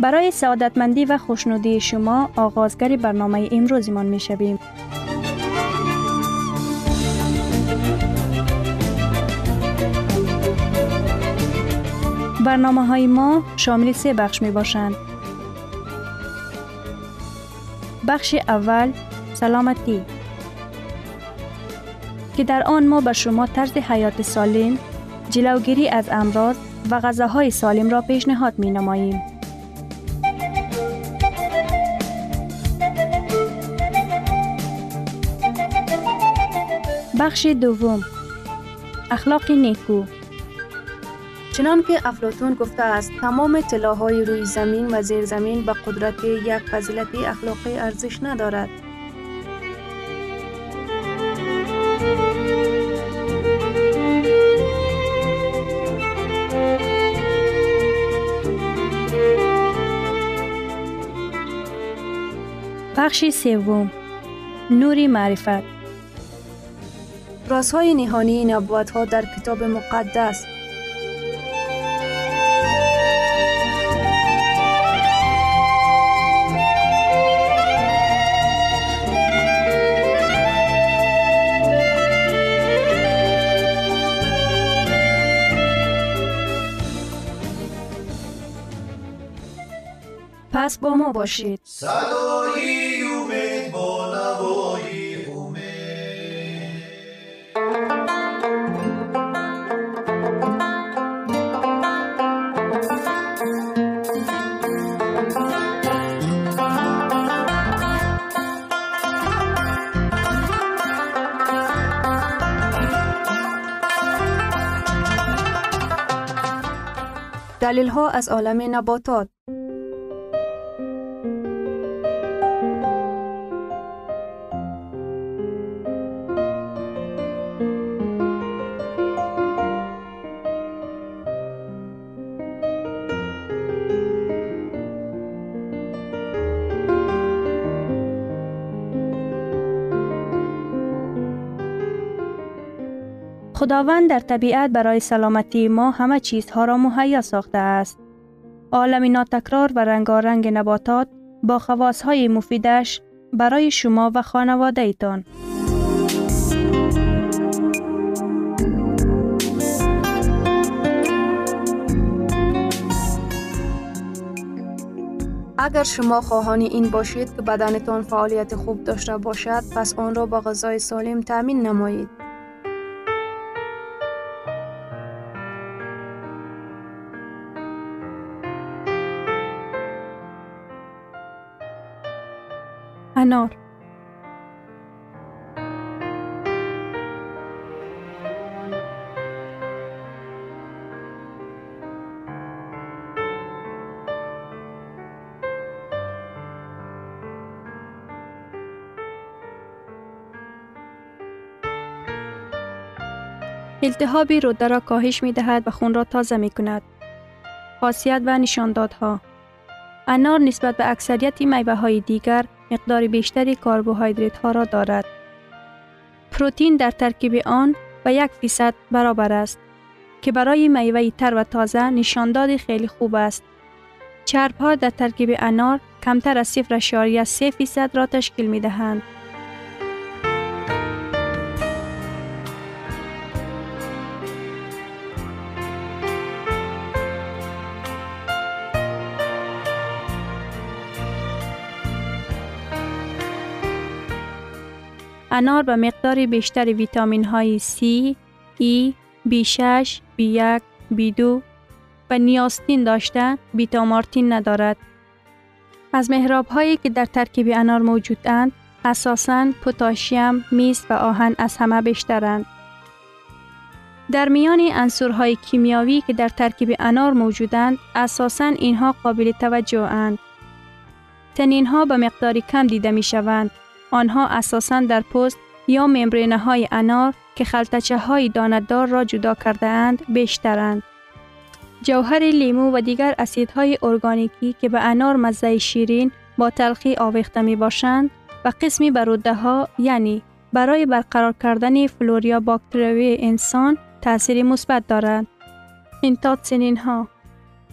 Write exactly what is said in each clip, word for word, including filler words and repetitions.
برای سعادتمندی و خوشنودی شما آغازگر برنامه امروزمان می شویم. برنامه های ما شامل سه بخش می باشند. بخش اول سلامتی، که در آن ما به شما طرز حیات سالم، جلوگیری از امراض و غذاهای سالم را پیشنهاد می نماییم. بخش دوم اخلاق نیکو، چنان که افلاطون گفته است تمام طلاهای روی زمین و زیر زمین به قدرت یک فضیلت اخلاقی ارزش ندارد. بخش سوم نور معرفت، رازهای نهانی نبوت‌ها در کتاب مقدس. پس با ما باشید. صدای دلیل ها از عالم نباتات. خداوند در طبیعت برای سلامتی ما همه چیزها را مهیا ساخته است. عالمی ناتکرار و رنگارنگ نباتات با خواصهای مفیدش برای شما و خانواده ایتان. اگر شما خواهان این باشید که بدنتان فعالیت خوب داشته باشد، پس آن را با غذای سالم تامین نمایید. انار، التهاب روده را کاهش می دهد و خون را تازه می کند. خاصیت و نشاندادها: انار نسبت به اکثریت میوه های دیگر مقدار بیشتری کربوهیدرات ها را دارد. پروتئین در ترکیب آن به یک فیصد برابر است که برای میوه تر و تازه نشانداد خیلی خوب است. چرب ها در ترکیب انار کمتر از صفر ممیز سه فیصد را تشکیل می دهند. انار به مقدار بیشتر ویتامین های C، E، بی شش، بی یک، بی دو و نیاستین داشته بیتامارتین ندارد. از محراب هایی که در ترکیب انار موجودند، اساساً پتاسیم، مس و آهن از همه بیشترند. در میان عنصرهای کیمیایی که در ترکیب انار موجودند، اساساً اینها قابل توجه اند. تنینها به مقدار کم دیده می شوند. آنها اساساً در پوست یا ممبرینه های انار که خلطچه های دانه‌دار را جدا کرده اند بیشترند. جوهر لیمو و دیگر اسیدهای ارگانیکی که به انار مزه شیرین با تلخی آویخته می باشند و قسمی به روده ها، یعنی برای برقرار کردن فلوریا باکتریایی انسان تأثیر مثبت دارد. انتاتسینین ها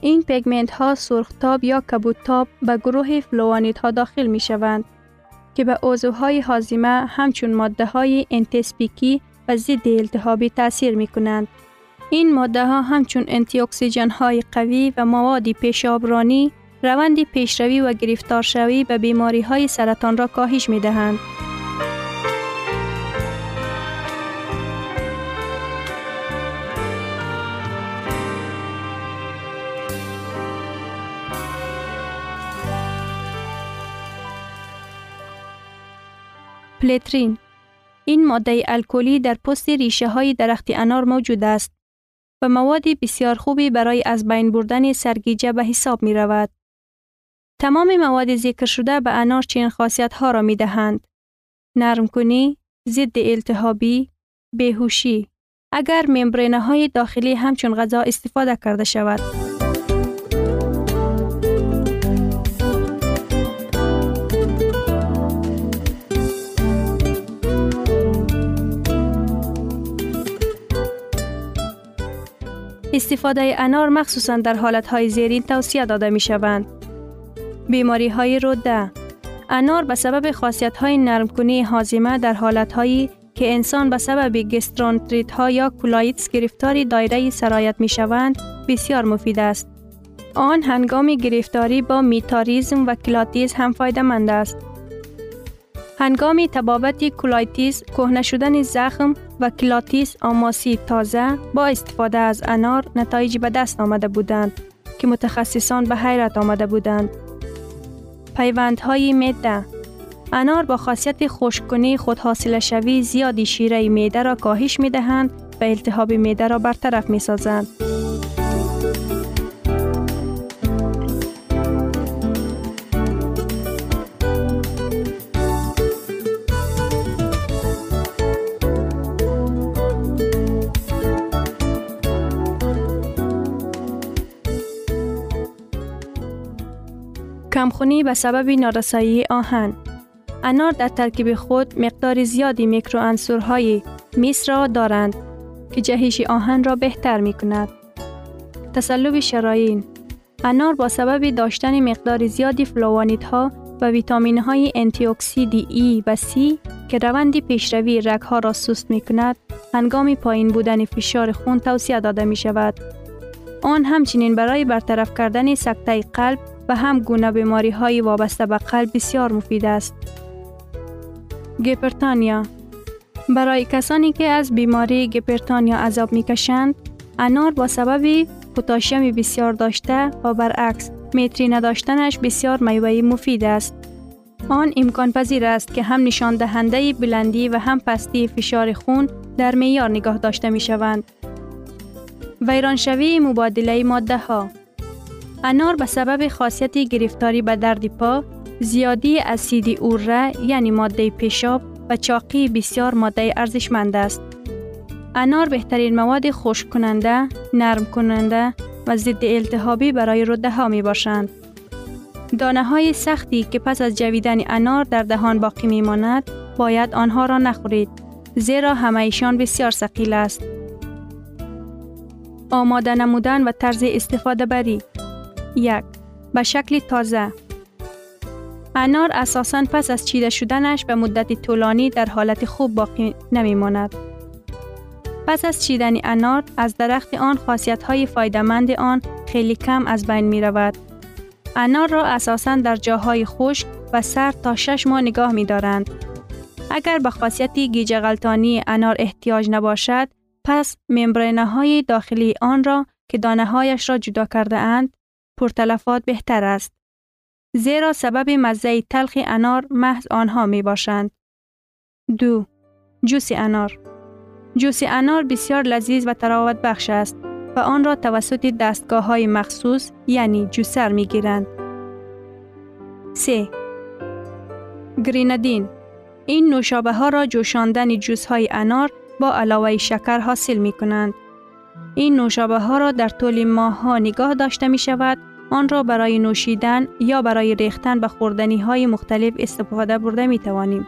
این پیگمنت ها سرختاب یا کبودتاب به گروه فلوانید ها داخل می شوند که به اوزوهای هاضمه همچون ماده های انتسپیکی و ضد التهابی تأثیر می کنند. این ماده ها همچون انتی اکسیژن های قوی و مواد پیشابرانی روند پیشروی و گرفتار شوی به بیماری های سرطان را کاهش می دهند. پلترین این ماده الکلی در پوست ریشه های درخت انار موجود است و مواد بسیار خوبی برای از بین بردن سرگیجه به حساب می رود. تمام مواد ذکر شده به انار چنین خاصیت ها را می دهند: نرم کنی، ضد التهابی، بیهوشی، اگر ممبرینه های داخلی همچون غذا استفاده کرده شود. استفاده انار مخصوصاً در حالتهای زیرین توصیه داده می شوند. بیماریهای روده انار به سبب خاصیتهای نرمکنی هاضمه در حالتهایی که انسان به سبب گسترانتریت‌ها یا کولایتس گرفتار دایره سرایت می شوند بسیار مفید است. آن هنگام گرفتاری با میتاریزم و کلاتیز هم فایده مند است. هنگام تبابت کولایتیس، کهنه شدن زخم و کلاتیس آماسی تازه با استفاده از انار نتایج به دست آمده بودند که متخصصان به حیرت آمده بودند. پیوندهای معده انار با خاصیت خشک‌کنی خودحاصله شوی زیادی شیره معده را کاهش می‌دهند و التهاب معده را برطرف می‌سازند. کمخونی به سبب نارسایی آهن انار در ترکیب خود مقدار زیادی میکروعنصرهای میس را دارند که جهش آهن را بهتر می کند. تسلب شراین انار با سبب داشتن مقدار زیادی فلوانیدها و ویتامین های انتی اکسیدی ای و سی که روند پیشروی رگ ها را سست می کند، هنگام پایین بودن فشار خون توصیه داده می شود. آن همچنین برای برطرف کردن سکته قلب و هم گونه بیماری های وابسته به قلب بسیار مفید است. گیپرتانیا برای کسانی که از بیماری گیپرتانیا عذاب می کشند، انار با سبب پتاسیم بسیار داشته و برعکس متری نداشتنش بسیار میوه مفید است. آن امکان پذیر است که هم نشان دهنده بلندی و هم پستی فشار خون در معیار نگاه داشته می شوند. ویرانشوی مبادله ماده ها انار به سبب خاصیت گرفتاری به درد پا، زیادی اسید اوره یعنی ماده پیشاب و چاقی بسیار ماده ارزشمند است. انار بهترین مواد خشک کننده، نرم کننده و ضد التهابی برای روده ها می باشند. دانه های سختی که پس از جویدن انار در دهان باقی می ماند، باید آنها را نخورید، زیرا همه ایشان بسیار ثقیل است. آماده نمودن و طرز استفاده بری یک به شکل تازه انار اساساً پس از چیده شدنش به مدت طولانی در حالت خوب باقی نمیماند. پس از چیدن انار از درخت آن خاصیت‌های فایده‌مند آن خیلی کم از بین می رود. انار را اساساً در جاهای خشک و سرد تا شش ماه نگاه می دارند. اگر به خاصیت گیج غلتانی انار احتیاج نباشد، پس ممبرینه‌های داخلی آن را که دانه‌هایش را جدا کرده اند پرتلفات بهتر است، زیرا سبب مزه تلخ انار محض آنها می باشند. دو جوس انار جوس انار بسیار لذیذ و تراوت بخش است و آن را توسط دستگاه های مخصوص یعنی جوسر می گیرند. سه. گرینادین. این نوشابه ها را جوشاندن جوس های انار با علاوه شکر حاصل می کنند. این نوشابه ها را در طول ماه ها نگاه داشته می شود. آن را برای نوشیدن یا برای ریختن به خوردنی های مختلف استفاده برده می توانیم.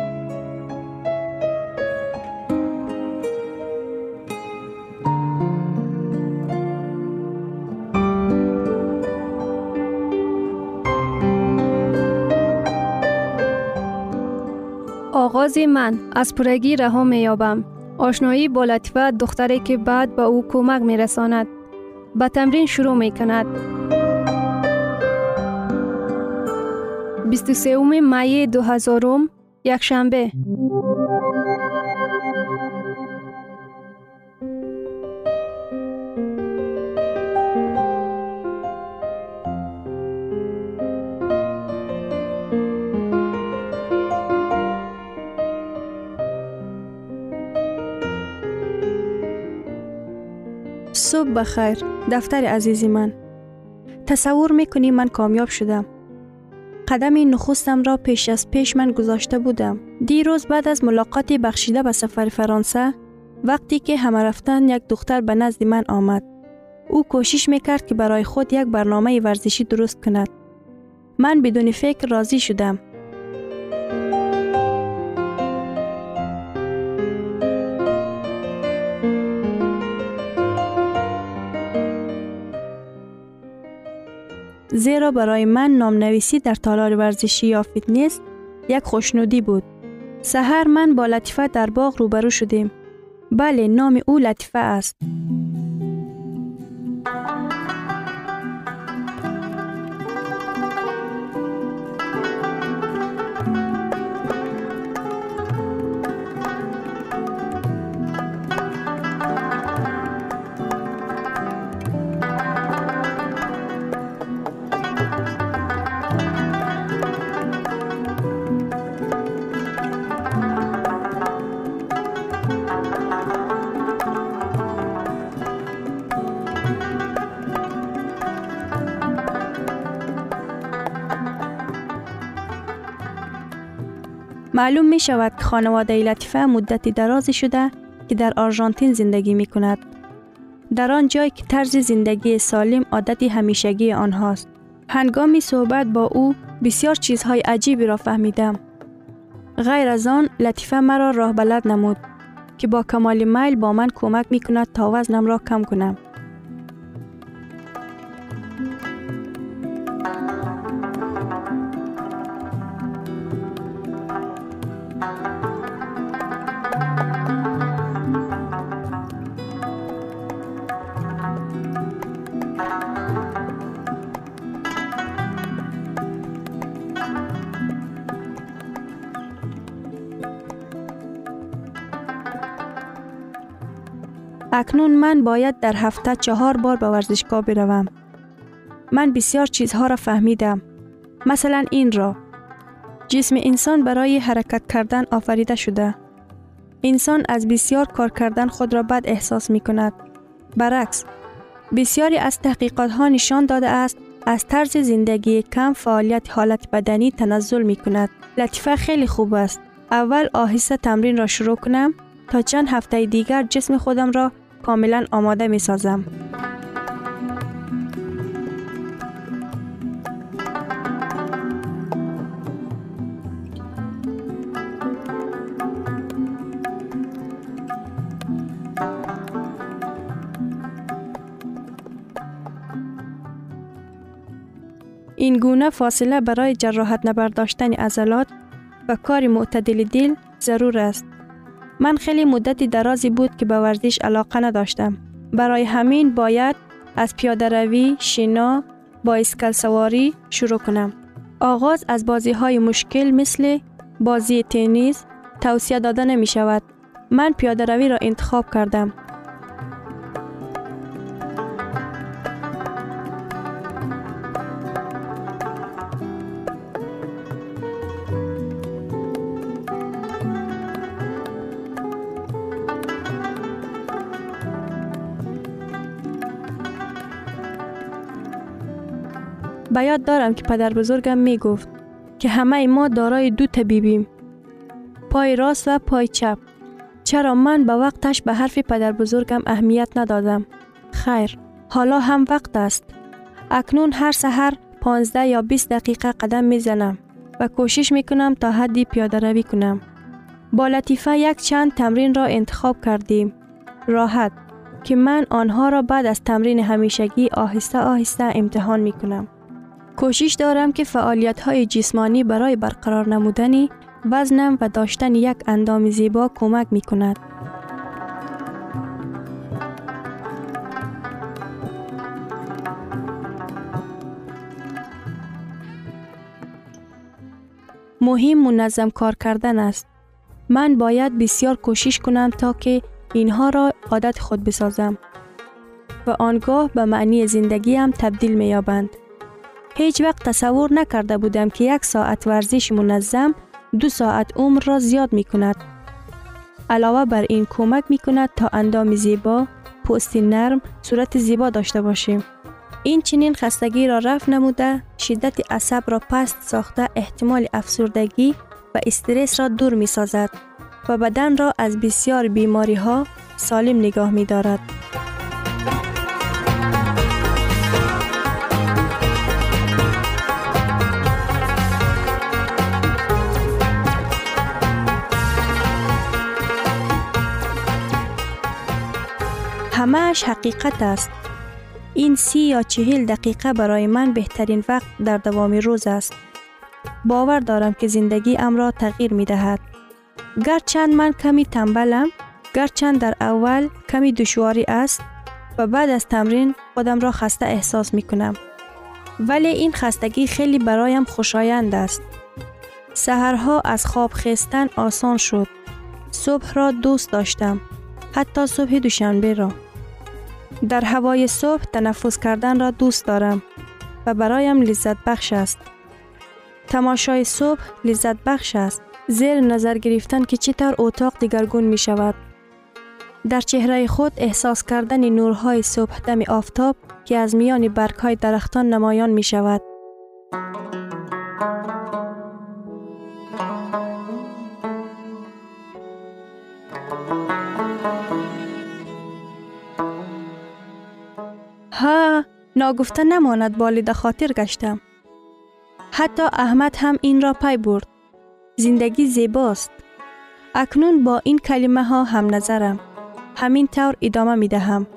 آغاز من از پرگی رها میابم. آشنایی با لطیفه دختری که بعد به او کمک میرساند. به تمرین شروع میکند. بیست و سوم می دو هزار یک شنبه. صبح بخیر دفتر عزیزی من. تصور میکنی من کامیاب شدم. قدم نخستم را پیش از پیش من گذاشته بودم. دیروز بعد از ملاقات بخشیده به سفر فرانسه، وقتی که همه رفتن، یک دختر به نزد من آمد. او کوشش میکرد که برای خود یک برنامه ورزشی درست کند. من بدون فکر راضی شدم. زیرا برای من نامنویسی در تالار ورزشی یا فیتنس یک خوشنودی بود. سحر من با لطیفه در باغ روبرو شدیم. بله، نام او لطیفه است. معلوم می شود که خانواده لطیفه مدت درازی شده که در آرژانتین زندگی می کند. در آن جایی که طرز زندگی سالم عادت همیشگی آنهاست. هنگامی صحبت با او بسیار چیزهای عجیبی را فهمیدم. غیر از آن، لطیفه مرا راه بلد نمود که با کمال میل با من کمک می کند تا وزنم را کم کنم. اکنون من باید در هفته چهار بار به ورزشگاه بروم. من بسیار چیزها را فهمیدم. مثلا این را. جسم انسان برای حرکت کردن آفریده شده. انسان از بسیار کار کردن خود را بد احساس می کند. برعکس، بسیاری از تحقیقات ها نشان داده است از طرز زندگی کم فعالیت حالت بدنی تنزل می کند. لطیفه خیلی خوب است. اول آهسته تمرین را شروع کنم تا چند هفته دیگر جسم خودم را کاملا آماده می سازم. این گونه فاصله برای جراحت نبرداشتن عضلات و کار معتدل دل ضرور است. من خیلی مدتی درازی بود که به ورزش علاقه نداشتم. برای همین باید از پیاده روی، شینا، بایسکل سواری شروع کنم. آغاز از بازی های مشکل مثل بازی تنیس توصیه داده نمی شود. من پیاده روی را انتخاب کردم. به یاد دارم که پدر بزرگم می گفت که همه ما دارای دو طبیبیم، پای راست و پای چپ. چرا من به وقتش به حرف پدر بزرگم اهمیت ندادم؟ خیر، حالا هم وقت است. اکنون هر سحر پانزده یا بیست دقیقه قدم می زنم و کوشش می کنم تا حدی پیاده روی کنم. با لطیفه یک چند تمرین را انتخاب کردیم. راحت، که من آنها را بعد از تمرین همیشگی آهسته آهسته امتحان می کنم. کوشش دارم که فعالیت‌های جسمانی برای برقرار نمودن وزنم و داشتن یک اندام زیبا کمک می‌کند. مهم منظم کار کردن است. من باید بسیار کوشش کنم تا که اینها را عادت خود بسازم و آنگاه به معنی زندگیم تبدیل می‌یابند. هیچ وقت تصور نکرده بودم که یک ساعت ورزش منظم دو ساعت عمر را زیاد می کند. علاوه بر این کمک می کند تا اندام زیبا، پوست نرم، صورت زیبا داشته باشیم. این چنین خستگی را رفع نموده، شدت عصب را پست ساخته، احتمال افسردگی و استرس را دور می سازد و بدن را از بسیار بیماری ها سالم نگاه می دارد. همه‌اش حقیقت است. این سی یا چهل دقیقه برای من بهترین وقت در دوام روز است. باور دارم که زندگی ام را تغییر می دهد. گرچند من کمی تنبلم، گرچند در اول کمی دشواری است و بعد از تمرین خودم را خسته احساس می کنم. ولی این خستگی خیلی برایم خوشایند است. سحرها از خواب خیستن آسان شد. صبح را دوست داشتم. حتی صبح دوشنبه را. در هوای صبح تنفس کردن را دوست دارم و برایم لذت بخش است. تماشای صبح لذت بخش است، زیر نظر گرفتن که چطور اتاق دیگرگون می شود. در چهره خود احساس کردن نورهای صبح دم آفتاب که از میان برگ‌های درختان نمایان می شود. ها، ناگفته نماند بالیده خاطر گشتم. حتی احمد هم این را پی برد. زندگی زیباست. اکنون با این کلمه ها هم نظرم. همین طور ادامه می دهم.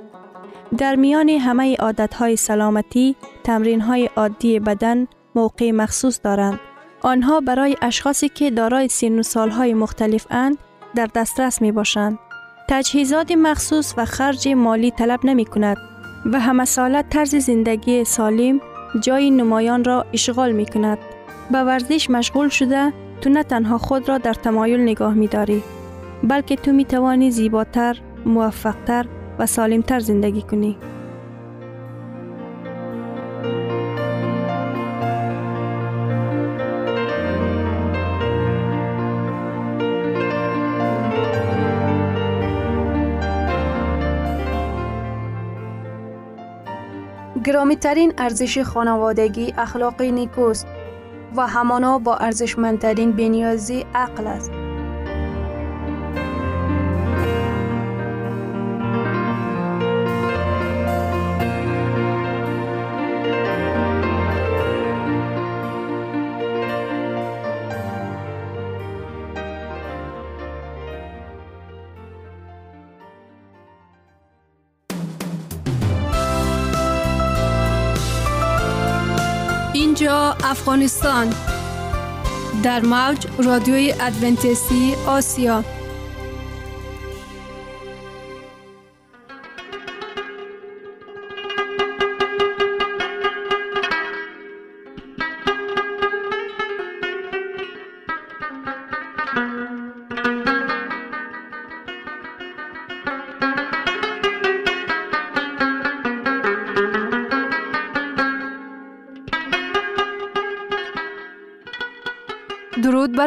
در میان همه عادت های سلامتی، تمرین های عادی بدن موقع مخصوص دارند. آنها برای اشخاصی که دارای سن و سال های مختلف اند در دسترس می باشند. تجهیزات مخصوص و خرج مالی طلب نمی کند و همسالت طرز زندگی سالم جای نمایان را اشغال می کند. به ورزش مشغول شده تو نه تنها خود را در تمایل نگاه می داری، بلکه تو می توانی زیباتر، موفقتر و سالمتر زندگی کنی. گرامی ترین ارزش خانوادگی اخلاق نیکوست و همانا با ارزشمندترین بنیازی عقل است. اینجا افغانستان در موج رادیوی ادونتیستی آسیا. درود بر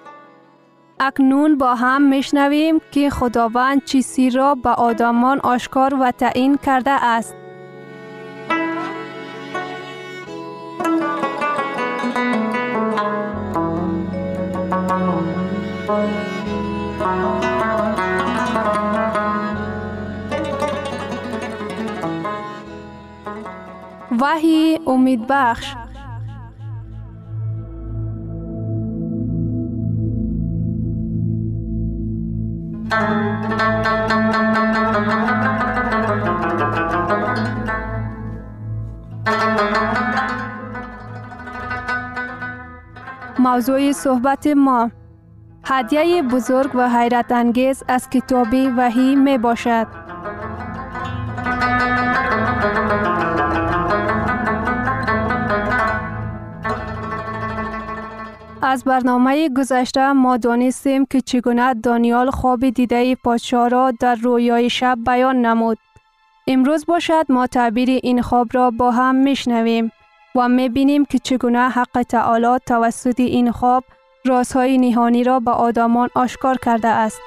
اکنون با هم میشنویم که خداوند چیزی را به آدمان آشکار و تعیین کرده است. وحی امیدبخش. موضوع صحبت ما هدیه بزرگ و حیرت انگیز از کتاب وحی می باشد. از برنامه گذشته ما دانستیم که چگونه دانیال خواب دیده پادشاه را در رویای شب بیان نمود. امروز باشد ما تعبیر این خواب را با هم میشنویم و میبینیم که چگونه حق تعالی توسط این خواب رازهای نهانی را به آدمان آشکار کرده است.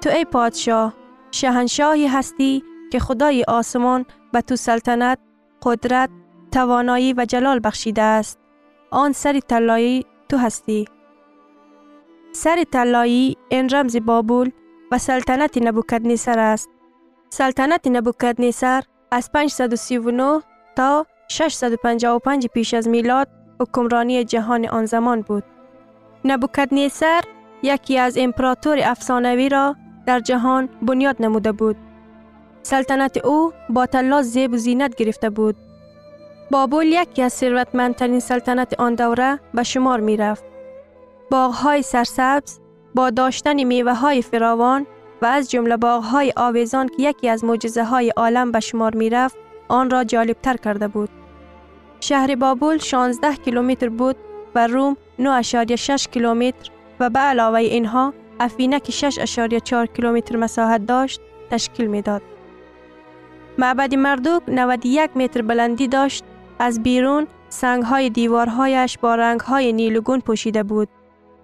تو ای پادشاه، شاهنشاهی هستی که خدای آسمان به تو سلطنت، قدرت، توانایی و جلال بخشیده است. آن سر طلایی تو هستی. سر طلایی این رمز بابل و سلطنت نبوکدنصر است. سلطنت نبوکدنصر از پانصد و سی و نه تا ششصد و پنجاه و پنج پیش از میلاد حکمرانی جهان آن زمان بود. نبوکدنصر یکی از امپراتور افسانوی را در جهان بنیاد نموده بود. سلطنت او با طلا، زیب و زینت گرفته بود. بابل یکی از ثروتمندترین سلطنت آن دوره به شمار می رفت. باغ‌های سرسبز با داشتن میوه‌های فراوان و از جمله باغ‌های آویزان که یکی از معجزه‌های عالم به شمار می رفت، آن را جالب‌تر کرده بود. شهر بابل شانزده کیلومتر بود و روم نه و شش دهم کیلومتر و به علاوه اینها افینه که شش و چهار دهم کیلومتر مساحت داشت تشکیل میداد. معبد مردوک نود و یک متر بلندی داشت. از بیرون سنگ‌های دیوارهایش با رنگ‌های نیلگون پوشیده بود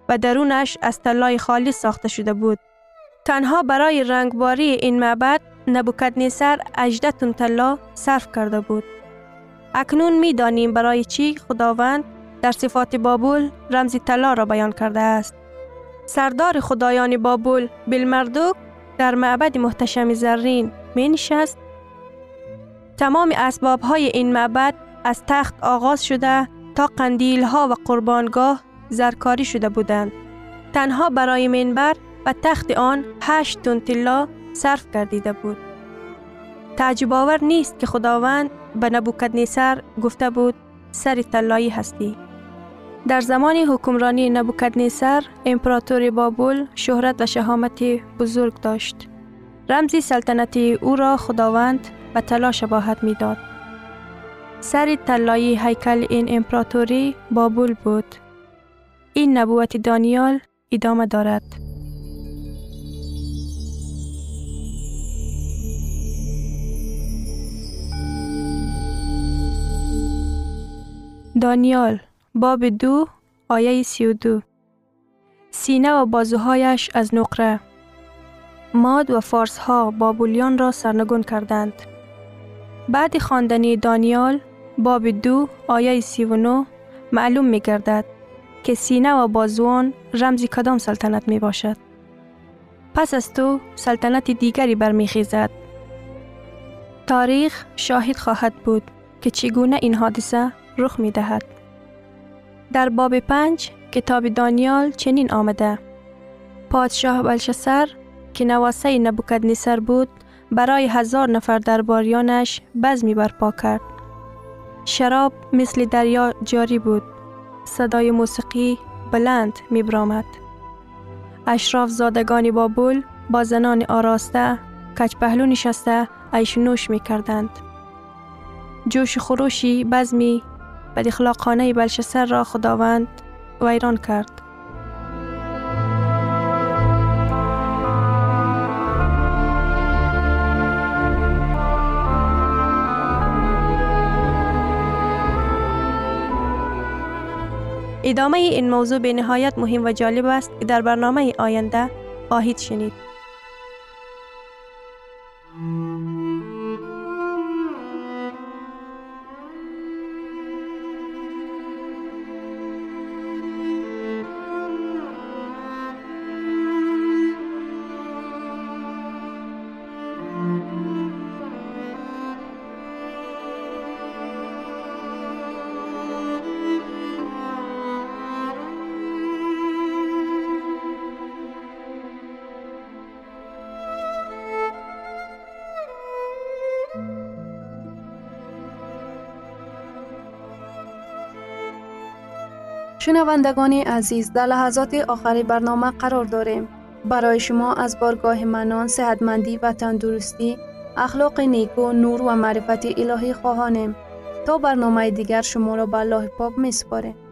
و درونش از طلای خالص ساخته شده بود. تنها برای رنگباری این معبد نبوکدنصر هجده تن طلا صرف کرده بود. اکنون می‌دانیم برای چی خداوند در صفات بابل رمز طلا را بیان کرده است. سردار خدایان بابل بلمردوک در معبد محتشم زرین می نشست. تمام اسباب های این معبد از تخت آغاز شده تا قندیل ها و قربانگاه زرکاری شده بودند. تنها برای منبر و تخت آن هشت تن طلا صرف گردیده بود. تعجب آور نیست که خداوند به نبوکدنصر گفته بود سر طلایی هستی. در زمان حکمرانی نبوکدنصر، امپراتور بابل شهرت و شهامت بزرگ داشت. رمزی سلطنتی او را خداوند به طلا شباهت می داد. سر طلایی هیکل این امپراتوری بابل بود. این نبوت دانیال ادامه دارد. دانیال باب دو آیه سی و دو. سینه و بازوهایش از نقره. ماد و فارس ها بابلیان را سرنگون کردند. بعد خواندن دانیال باب دو آیه سی و نه معلوم می گردد که سینه و بازوان رمزی کدام سلطنت می باشد. پس از تو سلطنت دیگری برمیخیزد. تاریخ شاهد خواهد بود که چگونه این حادثه رخ می دهد. در باب پنج کتاب دانیال چنین آمده: پادشاه بلشسر که نواسه نبوکدنصر بود برای هزار نفر درباریانش بزمی برپا کرد. شراب مثل دریا جاری بود. صدای موسیقی بلند می برامد. اشراف زادگان بابل با زنان آراسته کج پهلو نشسته عیش و نوش می کردند. جوش خروشی بزمی بداخلاقانه بلشسر را خداوند ویران کرد. ادامه این موضوع به نهایت مهم و جالب است که در برنامه آینده خواهید شنید. شنوندگان عزیز، در لحظات آخر برنامه قرار داریم. برای شما از بارگاه منان، صحتمندی و تندرستی، اخلاق نیکو، نور و معرفت الهی خواهانیم. تا برنامه دیگر شما را به الله پاک می‌سپاریم.